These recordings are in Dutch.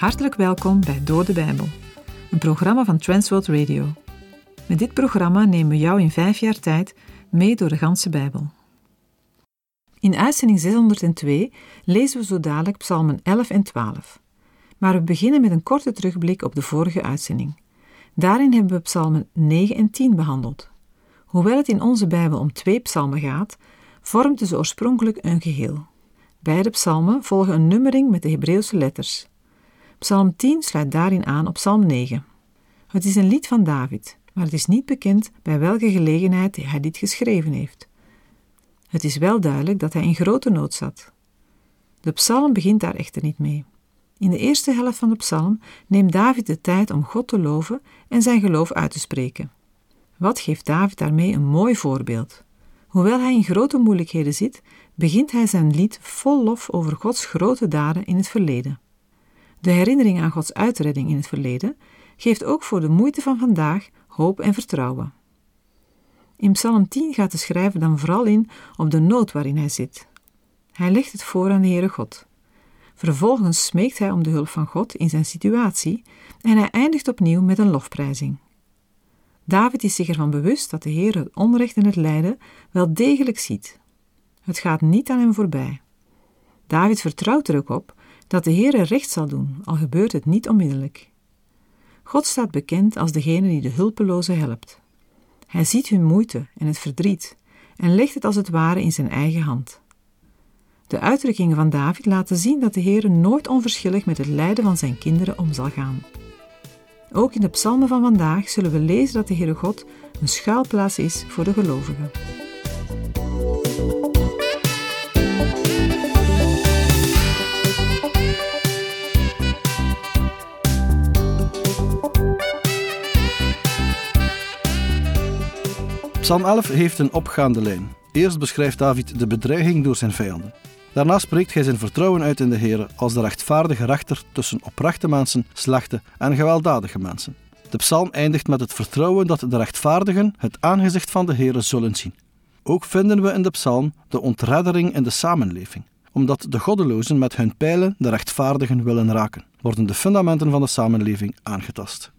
Hartelijk welkom bij Door de Bijbel, een programma van Transworld Radio. Met dit programma nemen we jou in 5 jaar tijd mee door de ganse Bijbel. In uitzending 602 lezen we zo dadelijk Psalmen 11 en 12. Maar we beginnen met een korte terugblik op de vorige uitzending. Daarin hebben we Psalmen 9 en 10 behandeld. Hoewel het in onze Bijbel om 2 psalmen gaat, vormden ze oorspronkelijk een geheel. Beide psalmen volgen een nummering met de Hebreeuwse letters. Psalm 10 sluit daarin aan op Psalm 9. Het is een lied van David, maar het is niet bekend bij welke gelegenheid hij dit geschreven heeft. Het is wel duidelijk dat hij in grote nood zat. De psalm begint daar echter niet mee. In de eerste helft van de psalm neemt David de tijd om God te loven en zijn geloof uit te spreken. Wat geeft David daarmee een mooi voorbeeld? Hoewel hij in grote moeilijkheden zit, begint hij zijn lied vol lof over Gods grote daden in het verleden. De herinnering aan Gods uitredding in het verleden geeft ook voor de moeite van vandaag hoop en vertrouwen. In Psalm 10 gaat de schrijver dan vooral in op de nood waarin hij zit. Hij legt het voor aan de Heere God. Vervolgens smeekt hij om de hulp van God in zijn situatie en hij eindigt opnieuw met een lofprijzing. David is zich ervan bewust dat de Heer het onrecht en het lijden wel degelijk ziet. Het gaat niet aan hem voorbij. David vertrouwt er ook op dat de Heer recht zal doen, al gebeurt het niet onmiddellijk. God staat bekend als degene die de hulpelozen helpt. Hij ziet hun moeite en het verdriet en legt het als het ware in zijn eigen hand. De uitdrukkingen van David laten zien dat de Heer nooit onverschillig met het lijden van zijn kinderen om zal gaan. Ook in de psalmen van vandaag zullen we lezen dat de Heere God een schuilplaats is voor de gelovigen. Psalm 11 heeft een opgaande lijn. Eerst beschrijft David de bedreiging door zijn vijanden. Daarna spreekt hij zijn vertrouwen uit in de Heere als de rechtvaardige rechter tussen oprechte mensen, slechte en gewelddadige mensen. De psalm eindigt met het vertrouwen dat de rechtvaardigen het aangezicht van de Heere zullen zien. Ook vinden we in de psalm de ontreddering in de samenleving. Omdat de goddelozen met hun pijlen de rechtvaardigen willen raken, worden de fundamenten van de samenleving aangetast.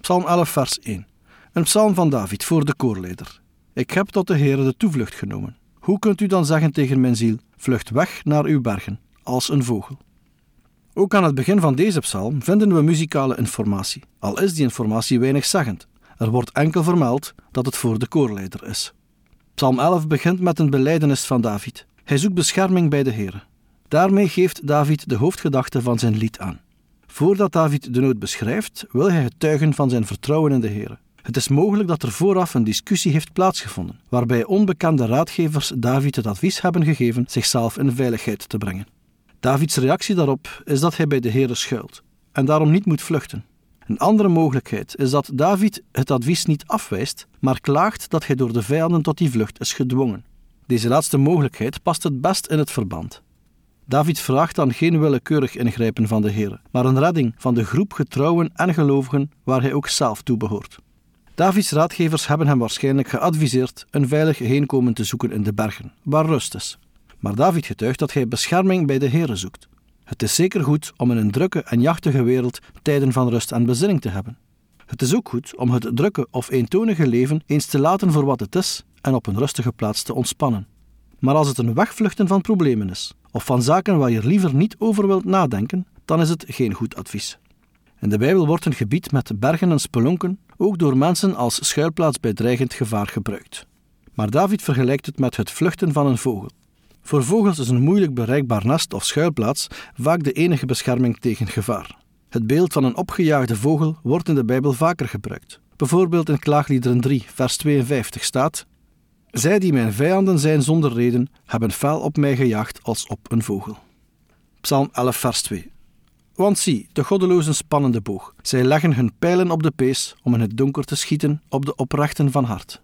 Psalm 11 vers 1. Een psalm van David voor de koorleider. Ik heb tot de Heere de toevlucht genomen. Hoe kunt u dan zeggen tegen mijn ziel, vlucht weg naar uw bergen, als een vogel? Ook aan het begin van deze psalm vinden we muzikale informatie, al is die informatie weinigzeggend. Er wordt enkel vermeld dat het voor de koorleider is. Psalm 11 begint met een belijdenis van David. Hij zoekt bescherming bij de Heere. Daarmee geeft David de hoofdgedachte van zijn lied aan. Voordat David de nood beschrijft, wil hij getuigen van zijn vertrouwen in de Heere. Het is mogelijk dat er vooraf een discussie heeft plaatsgevonden, waarbij onbekende raadgevers David het advies hebben gegeven zichzelf in veiligheid te brengen. Davids reactie daarop is dat hij bij de Heere schuilt en daarom niet moet vluchten. Een andere mogelijkheid is dat David het advies niet afwijst, maar klaagt dat hij door de vijanden tot die vlucht is gedwongen. Deze laatste mogelijkheid past het best in het verband. David vraagt dan geen willekeurig ingrijpen van de Heere, maar een redding van de groep getrouwen en gelovigen waar hij ook zelf toe behoort. Davids raadgevers hebben hem waarschijnlijk geadviseerd een veilig heenkomen te zoeken in de bergen, waar rust is. Maar David getuigt dat hij bescherming bij de Heere zoekt. Het is zeker goed om in een drukke en jachtige wereld tijden van rust en bezinning te hebben. Het is ook goed om het drukke of eentonige leven eens te laten voor wat het is en op een rustige plaats te ontspannen. Maar als het een wegvluchten van problemen is, of van zaken waar je liever niet over wilt nadenken, dan is het geen goed advies. In de Bijbel wordt een gebied met bergen en spelonken ook door mensen als schuilplaats bij dreigend gevaar gebruikt. Maar David vergelijkt het met het vluchten van een vogel. Voor vogels is een moeilijk bereikbaar nest of schuilplaats vaak de enige bescherming tegen gevaar. Het beeld van een opgejaagde vogel wordt in de Bijbel vaker gebruikt. Bijvoorbeeld in Klaagliederen 3, vers 52 staat: zij die mijn vijanden zijn zonder reden, hebben fel op mij gejaagd als op een vogel. Psalm 11, vers 2. Want zie, de goddelozen spannen de boog. Zij leggen hun pijlen op de pees om in het donker te schieten op de oprechten van hart.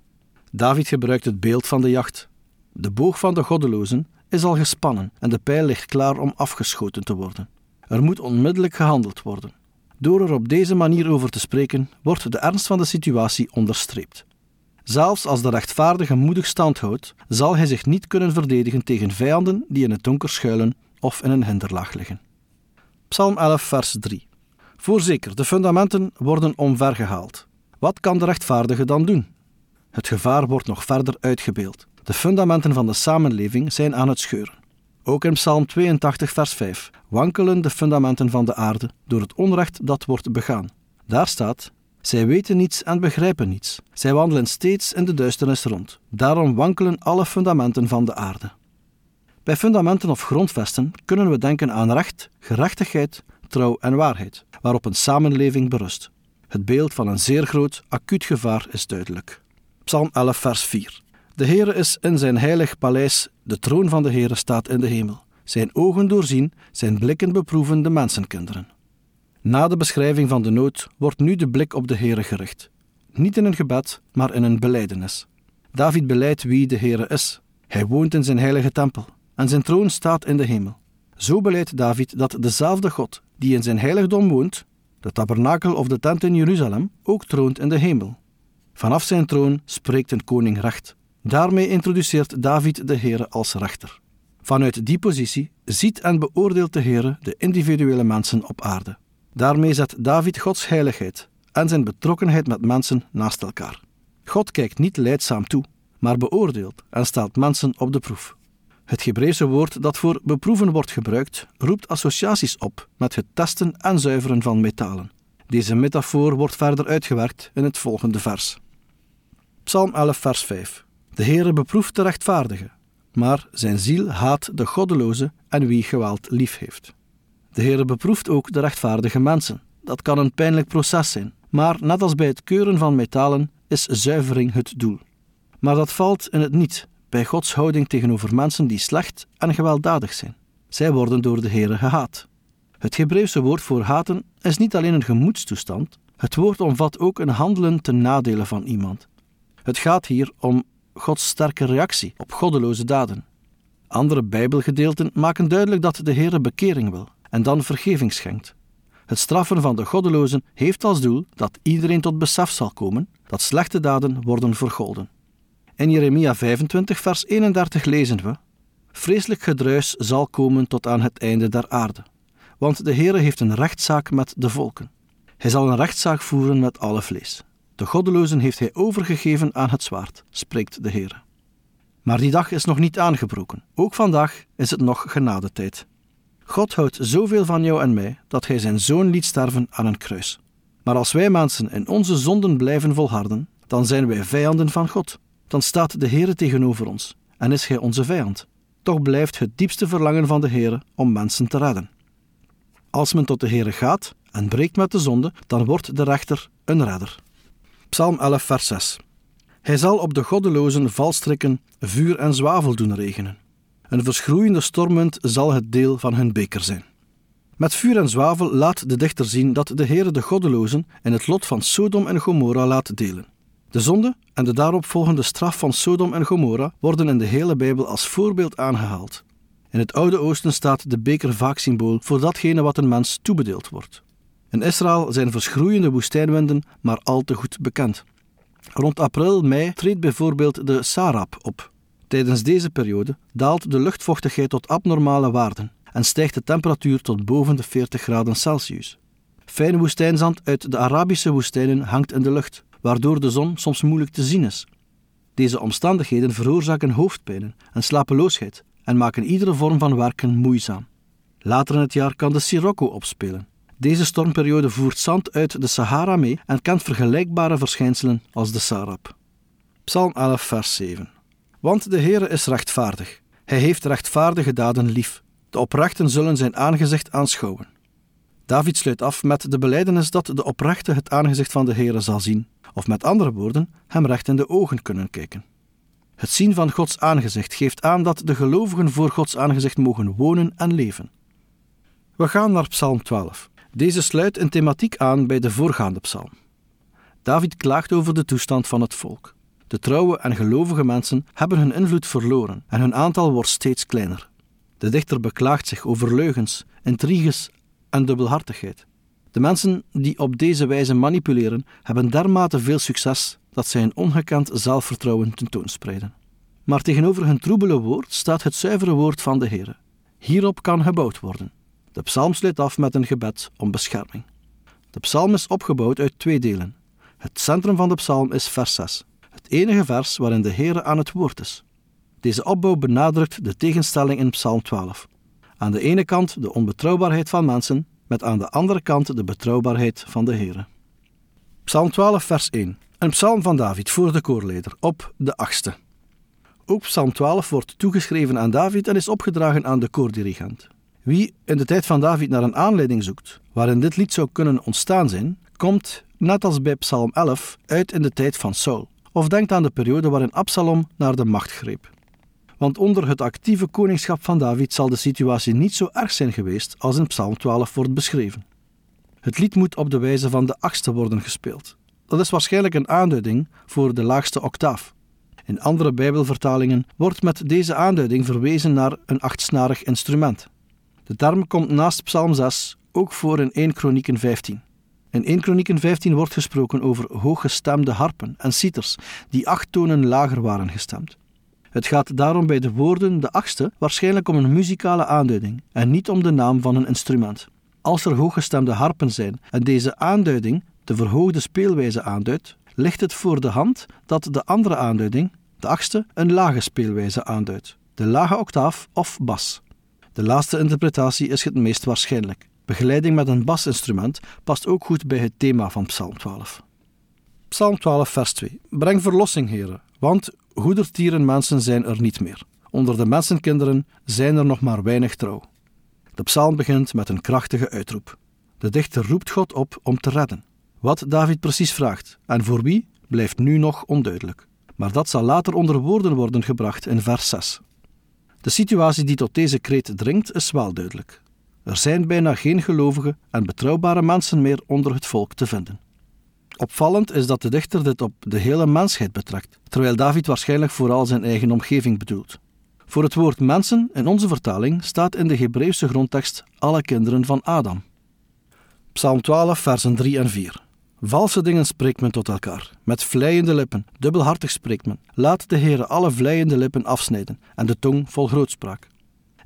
David gebruikt het beeld van de jacht. De boog van de goddelozen is al gespannen en de pijl ligt klaar om afgeschoten te worden. Er moet onmiddellijk gehandeld worden. Door er op deze manier over te spreken, wordt de ernst van de situatie onderstreept. Zelfs als de rechtvaardige moedig stand houdt, zal hij zich niet kunnen verdedigen tegen vijanden die in het donker schuilen of in een hinderlaag liggen. Psalm 11, vers 3. Voorzeker, de fundamenten worden omvergehaald. Wat kan de rechtvaardige dan doen? Het gevaar wordt nog verder uitgebeeld. De fundamenten van de samenleving zijn aan het scheuren. Ook in Psalm 82, vers 5 wankelen de fundamenten van de aarde door het onrecht dat wordt begaan. Daar staat: zij weten niets en begrijpen niets. Zij wandelen steeds in de duisternis rond. Daarom wankelen alle fundamenten van de aarde. Bij fundamenten of grondvesten kunnen we denken aan recht, gerechtigheid, trouw en waarheid, waarop een samenleving berust. Het beeld van een zeer groot, acuut gevaar is duidelijk. Psalm 11, vers 4. De Heere is in zijn heilig paleis, de troon van de Heere staat in de hemel. Zijn ogen doorzien, zijn blikken beproeven de mensenkinderen. Na de beschrijving van de nood wordt nu de blik op de Heere gericht. Niet in een gebed, maar in een belijdenis. David beleidt wie de Heere is. Hij woont in zijn heilige tempel en zijn troon staat in de hemel. Zo beleidt David dat dezelfde God die in zijn heiligdom woont, de tabernakel of de tent in Jeruzalem, ook troont in de hemel. Vanaf zijn troon spreekt een koning recht. Daarmee introduceert David de Heere als rechter. Vanuit die positie ziet en beoordeelt de Heere de individuele mensen op aarde. Daarmee zet David Gods heiligheid en zijn betrokkenheid met mensen naast elkaar. God kijkt niet lijdzaam toe, maar beoordeelt en stelt mensen op de proef. Het Hebreeuwse woord dat voor beproeven wordt gebruikt, roept associaties op met het testen en zuiveren van metalen. Deze metafoor wordt verder uitgewerkt in het volgende vers. Psalm 11, vers 5. De Heere beproeft de rechtvaardige, maar zijn ziel haat de goddeloze en wie geweld lief heeft. De Heere beproeft ook de rechtvaardige mensen. Dat kan een pijnlijk proces zijn, maar net als bij het keuren van metalen is zuivering het doel. Maar dat valt in het niet bij Gods houding tegenover mensen die slecht en gewelddadig zijn. Zij worden door de Heere gehaat. Het Hebreeuwse woord voor haten is niet alleen een gemoedstoestand, het woord omvat ook een handelen ten nadele van iemand. Het gaat hier om Gods sterke reactie op goddeloze daden. Andere Bijbelgedeelten maken duidelijk dat de Heere bekering wil en dan vergeving schenkt. Het straffen van de goddelozen heeft als doel dat iedereen tot besef zal komen dat slechte daden worden vergolden. In Jeremia 25 vers 31 lezen we: vreselijk gedruis zal komen tot aan het einde der aarde, want de Heere heeft een rechtszaak met de volken. Hij zal een rechtszaak voeren met alle vlees. De goddelozen heeft hij overgegeven aan het zwaard, spreekt de Heere. Maar die dag is nog niet aangebroken. Ook vandaag is het nog genadetijd. God houdt zoveel van jou en mij dat hij zijn zoon liet sterven aan een kruis. Maar als wij mensen in onze zonden blijven volharden, dan zijn wij vijanden van God. Dan staat de Heere tegenover ons en is hij onze vijand. Toch blijft het diepste verlangen van de Heere om mensen te redden. Als men tot de Heere gaat en breekt met de zonde, dan wordt de rechter een redder. Psalm 11, vers 6. Hij zal op de goddelozen valstrikken, vuur en zwavel doen regenen. Een verschroeiende stormwind zal het deel van hun beker zijn. Met vuur en zwavel laat de dichter zien dat de Heere de goddelozen in het lot van Sodom en Gomorra laat delen. De zonde en de daaropvolgende straf van Sodom en Gomorra worden in de hele Bijbel als voorbeeld aangehaald. In het Oude Oosten staat de beker vaak symbool voor datgene wat een mens toebedeeld wordt. In Israël zijn verschroeiende woestijnwinden maar al te goed bekend. Rond april-mei treedt bijvoorbeeld de Sarab op. Tijdens deze periode daalt de luchtvochtigheid tot abnormale waarden en stijgt de temperatuur tot boven de 40 graden Celsius. Fijn woestijnzand uit de Arabische woestijnen hangt in de lucht, waardoor de zon soms moeilijk te zien is. Deze omstandigheden veroorzaken hoofdpijnen en slapeloosheid en maken iedere vorm van werken moeizaam. Later in het jaar kan de Sirocco opspelen. Deze stormperiode voert zand uit de Sahara mee en kent vergelijkbare verschijnselen als de Sarab. Psalm 11, vers 7. Want de Heere is rechtvaardig. Hij heeft rechtvaardige daden lief. De oprechten zullen zijn aangezicht aanschouwen. David sluit af met de belijdenis dat de oprechte het aangezicht van de Heere zal zien, of met andere woorden, hem recht in de ogen kunnen kijken. Het zien van Gods aangezicht geeft aan dat de gelovigen voor Gods aangezicht mogen wonen en leven. We gaan naar Psalm 12. Deze sluit een thematiek aan bij de voorgaande psalm. David klaagt over de toestand van het volk. De trouwe en gelovige mensen hebben hun invloed verloren en hun aantal wordt steeds kleiner. De dichter beklaagt zich over leugens, intriges en dubbelhartigheid. De mensen die op deze wijze manipuleren hebben dermate veel succes dat zij een ongekend zelfvertrouwen tentoonspreiden. Maar tegenover hun troebele woord staat het zuivere woord van de Heere. Hierop kan gebouwd worden. De psalm sluit af met een gebed om bescherming. De psalm is opgebouwd uit 2 delen. Het centrum van de psalm is vers 6, het enige vers waarin de Heere aan het woord is. Deze opbouw benadrukt de tegenstelling in psalm 12. Aan de ene kant de onbetrouwbaarheid van mensen, met aan de andere kant de betrouwbaarheid van de Heere. Psalm 12 vers 1, een psalm van David voor de koorleider, op de 8e. Ook psalm 12 wordt toegeschreven aan David en is opgedragen aan de koordirigent. Wie in de tijd van David naar een aanleiding zoekt waarin dit lied zou kunnen ontstaan zijn, komt, net als bij psalm 11, uit in de tijd van Saul, of denkt aan de periode waarin Absalom naar de macht greep. Want onder het actieve koningschap van David zal de situatie niet zo erg zijn geweest als in psalm 12 wordt beschreven. Het lied moet op de wijze van de 8e worden gespeeld. Dat is waarschijnlijk een aanduiding voor de laagste octaaf. In andere Bijbelvertalingen wordt met deze aanduiding verwezen naar een 8-snarig instrument. De term komt naast psalm 6 ook voor in 1 Kronieken 15. In 1 Kronieken 15 wordt gesproken over hooggestemde harpen en citers die 8 tonen lager waren gestemd. Het gaat daarom bij de woorden de 8e waarschijnlijk om een muzikale aanduiding en niet om de naam van een instrument. Als er hooggestemde harpen zijn en deze aanduiding de verhoogde speelwijze aanduidt, ligt het voor de hand dat de andere aanduiding, de 8e, een lage speelwijze aanduidt, de lage octaaf of bas. De laatste interpretatie is het meest waarschijnlijk. Begeleiding met een basinstrument past ook goed bij het thema van psalm 12. Psalm 12 vers 2. Breng verlossing, Heere, want goedertieren mensen zijn er niet meer. Onder de mensenkinderen zijn er nog maar weinig trouw. De psalm begint met een krachtige uitroep. De dichter roept God op om te redden. Wat David precies vraagt en voor wie, blijft nu nog onduidelijk. Maar dat zal later onder woorden worden gebracht in vers 6. De situatie die tot deze kreet dringt is wel duidelijk. Er zijn bijna geen gelovige en betrouwbare mensen meer onder het volk te vinden. Opvallend is dat de dichter dit op de hele mensheid betrekt, terwijl David waarschijnlijk vooral zijn eigen omgeving bedoelt. Voor het woord mensen in onze vertaling staat in de Hebreeuwse grondtekst alle kinderen van Adam. Psalm 12 versen 3 en 4. Valse dingen spreekt men tot elkaar, met vleiende lippen, dubbelhartig spreekt men. Laat de Heere alle vleiende lippen afsnijden en de tong vol grootspraak.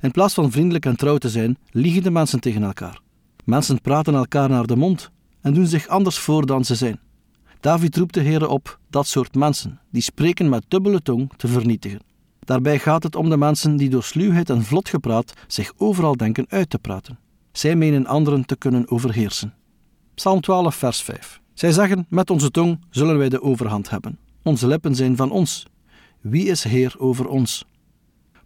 In plaats van vriendelijk en trouw te zijn, liegen de mensen tegen elkaar. Mensen praten elkaar naar de mond en doen zich anders voor dan ze zijn. David roept de Heere op dat soort mensen, die spreken met dubbele tong, te vernietigen. Daarbij gaat het om de mensen die door sluwheid en vlot gepraat zich overal denken uit te praten. Zij menen anderen te kunnen overheersen. Psalm 12 vers 5. Zij zeggen, met onze tong zullen wij de overhand hebben. Onze lippen zijn van ons. Wie is Heer over ons?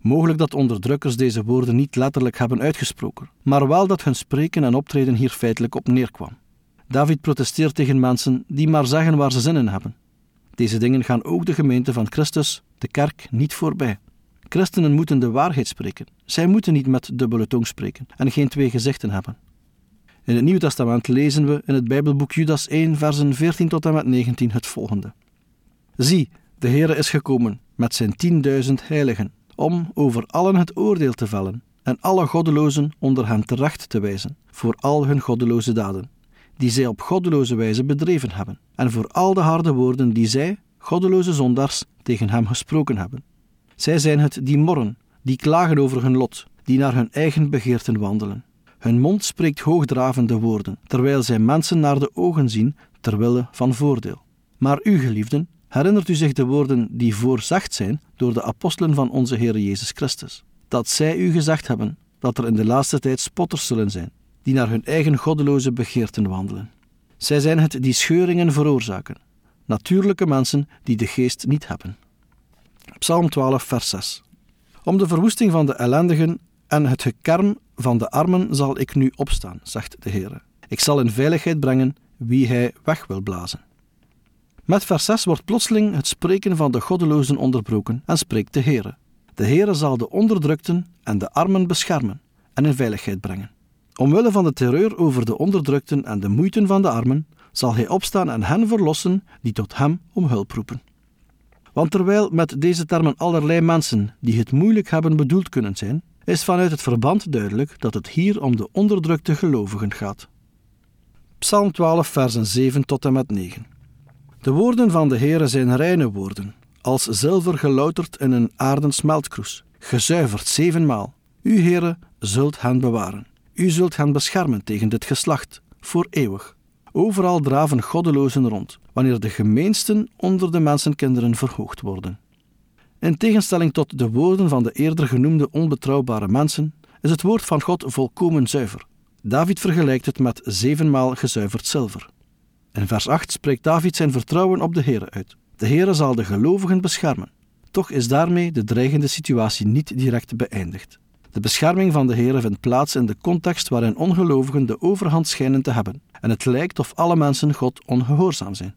Mogelijk dat onderdrukkers deze woorden niet letterlijk hebben uitgesproken, maar wel dat hun spreken en optreden hier feitelijk op neerkwam. David protesteert tegen mensen die maar zeggen waar ze zin in hebben. Deze dingen gaan ook de gemeente van Christus, de kerk, niet voorbij. Christenen moeten de waarheid spreken. Zij moeten niet met dubbele tong spreken en geen 2 gezichten hebben. In het Nieuw Testament lezen we in het Bijbelboek Judas 1, versen 14 tot en met 19 het volgende. Zie, de Heere is gekomen met zijn 10.000 heiligen, om over allen het oordeel te vellen en alle goddelozen onder hen terecht te wijzen voor al hun goddeloze daden, die zij op goddeloze wijze bedreven hebben, en voor al de harde woorden die zij, goddeloze zondaars, tegen hem gesproken hebben. Zij zijn het die morren, die klagen over hun lot, die naar hun eigen begeerten wandelen. Hun mond spreekt hoogdravende woorden, terwijl zij mensen naar de ogen zien, terwille van voordeel. Maar u, geliefden, herinnert u zich de woorden die voorzegd zijn door de apostelen van onze Heer Jezus Christus, dat zij u gezegd hebben dat er in de laatste tijd spotters zullen zijn, die naar hun eigen goddeloze begeerten wandelen. Zij zijn het die scheuringen veroorzaken, natuurlijke mensen die de geest niet hebben. Psalm 12, vers 6. Om de verwoesting van de ellendigen en het gekerm van de armen zal ik nu opstaan, zegt de Heere. Ik zal in veiligheid brengen wie hij weg wil blazen. Met vers 6 wordt plotseling het spreken van de goddelozen onderbroken en spreekt de Heere. De Heere zal de onderdrukten en de armen beschermen en in veiligheid brengen. Omwille van de terreur over de onderdrukten en de moeite van de armen, zal hij opstaan en hen verlossen die tot hem om hulp roepen. Want terwijl met deze termen allerlei mensen die het moeilijk hebben bedoeld kunnen zijn, is vanuit het verband duidelijk dat het hier om de onderdrukte gelovigen gaat. Psalm 12 versen 7 tot en met 9. De woorden van de Heere zijn reine woorden, als zilver gelouterd in een aarden smeltkroes, gezuiverd 7 maal. U, Heere, zult hen bewaren. U zult hen beschermen tegen dit geslacht, voor eeuwig. Overal draven goddelozen rond, wanneer de gemeensten onder de mensenkinderen verhoogd worden. In tegenstelling tot de woorden van de eerder genoemde onbetrouwbare mensen, is het woord van God volkomen zuiver. David vergelijkt het met 7-maal gezuiverd zilver. In vers 8 spreekt David zijn vertrouwen op de Heere uit. De Heere zal de gelovigen beschermen. Toch is daarmee de dreigende situatie niet direct beëindigd. De bescherming van de Heere vindt plaats in de context waarin ongelovigen de overhand schijnen te hebben en het lijkt of alle mensen God ongehoorzaam zijn.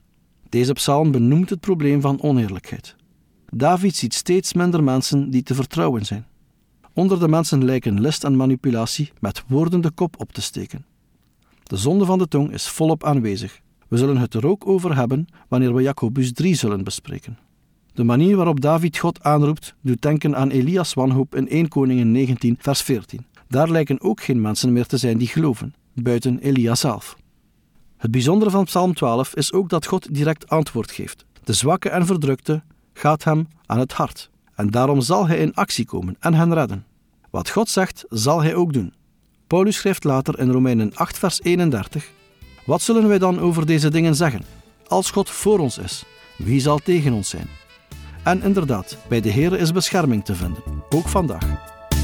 Deze psalm benoemt het probleem van oneerlijkheid. David ziet steeds minder mensen die te vertrouwen zijn. Onder de mensen lijken list en manipulatie met woorden de kop op te steken. De zonde van de tong is volop aanwezig. We zullen het er ook over hebben wanneer we Jacobus 3 zullen bespreken. De manier waarop David God aanroept doet denken aan Elias' wanhoop in 1 Koningen 19 vers 14. Daar lijken ook geen mensen meer te zijn die geloven, buiten Elia zelf. Het bijzondere van Psalm 12 is ook dat God direct antwoord geeft. De zwakke en verdrukte gaat hem aan het hart en daarom zal hij in actie komen en hen redden. Wat God zegt, zal hij ook doen. Paulus schrijft later in Romeinen 8 vers 31: Wat zullen wij dan over deze dingen zeggen? Als God voor ons is, wie zal tegen ons zijn? En inderdaad, bij de Heere is bescherming te vinden, ook vandaag. U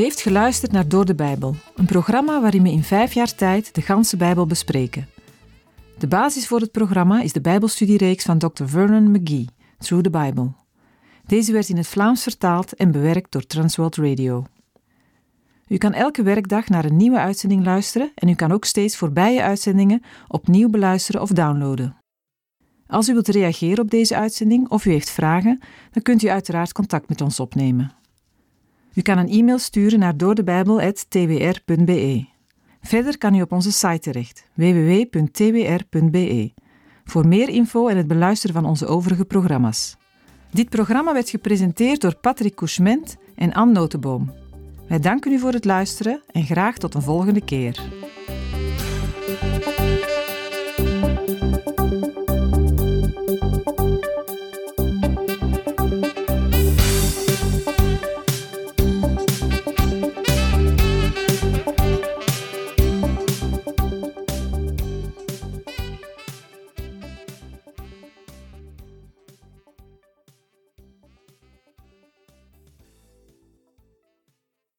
heeft geluisterd naar Door de Bijbel, een programma waarin we in 5 jaar tijd de ganse Bijbel bespreken. De basis voor het programma is de Bijbelstudiereeks van Dr. Vernon McGee, Through the Bible. Deze werd in het Vlaams vertaald en bewerkt door Transworld Radio. U kan elke werkdag naar een nieuwe uitzending luisteren en u kan ook steeds voorbije uitzendingen opnieuw beluisteren of downloaden. Als u wilt reageren op deze uitzending of u heeft vragen, dan kunt u uiteraard contact met ons opnemen. U kan een e-mail sturen naar doordebijbel@twr.be. Verder kan u op onze site terecht, www.twr.be. voor meer info en het beluisteren van onze overige programma's. Dit programma werd gepresenteerd door Patrick Couchement en Anne Notenboom. Wij danken u voor het luisteren en graag tot een volgende keer.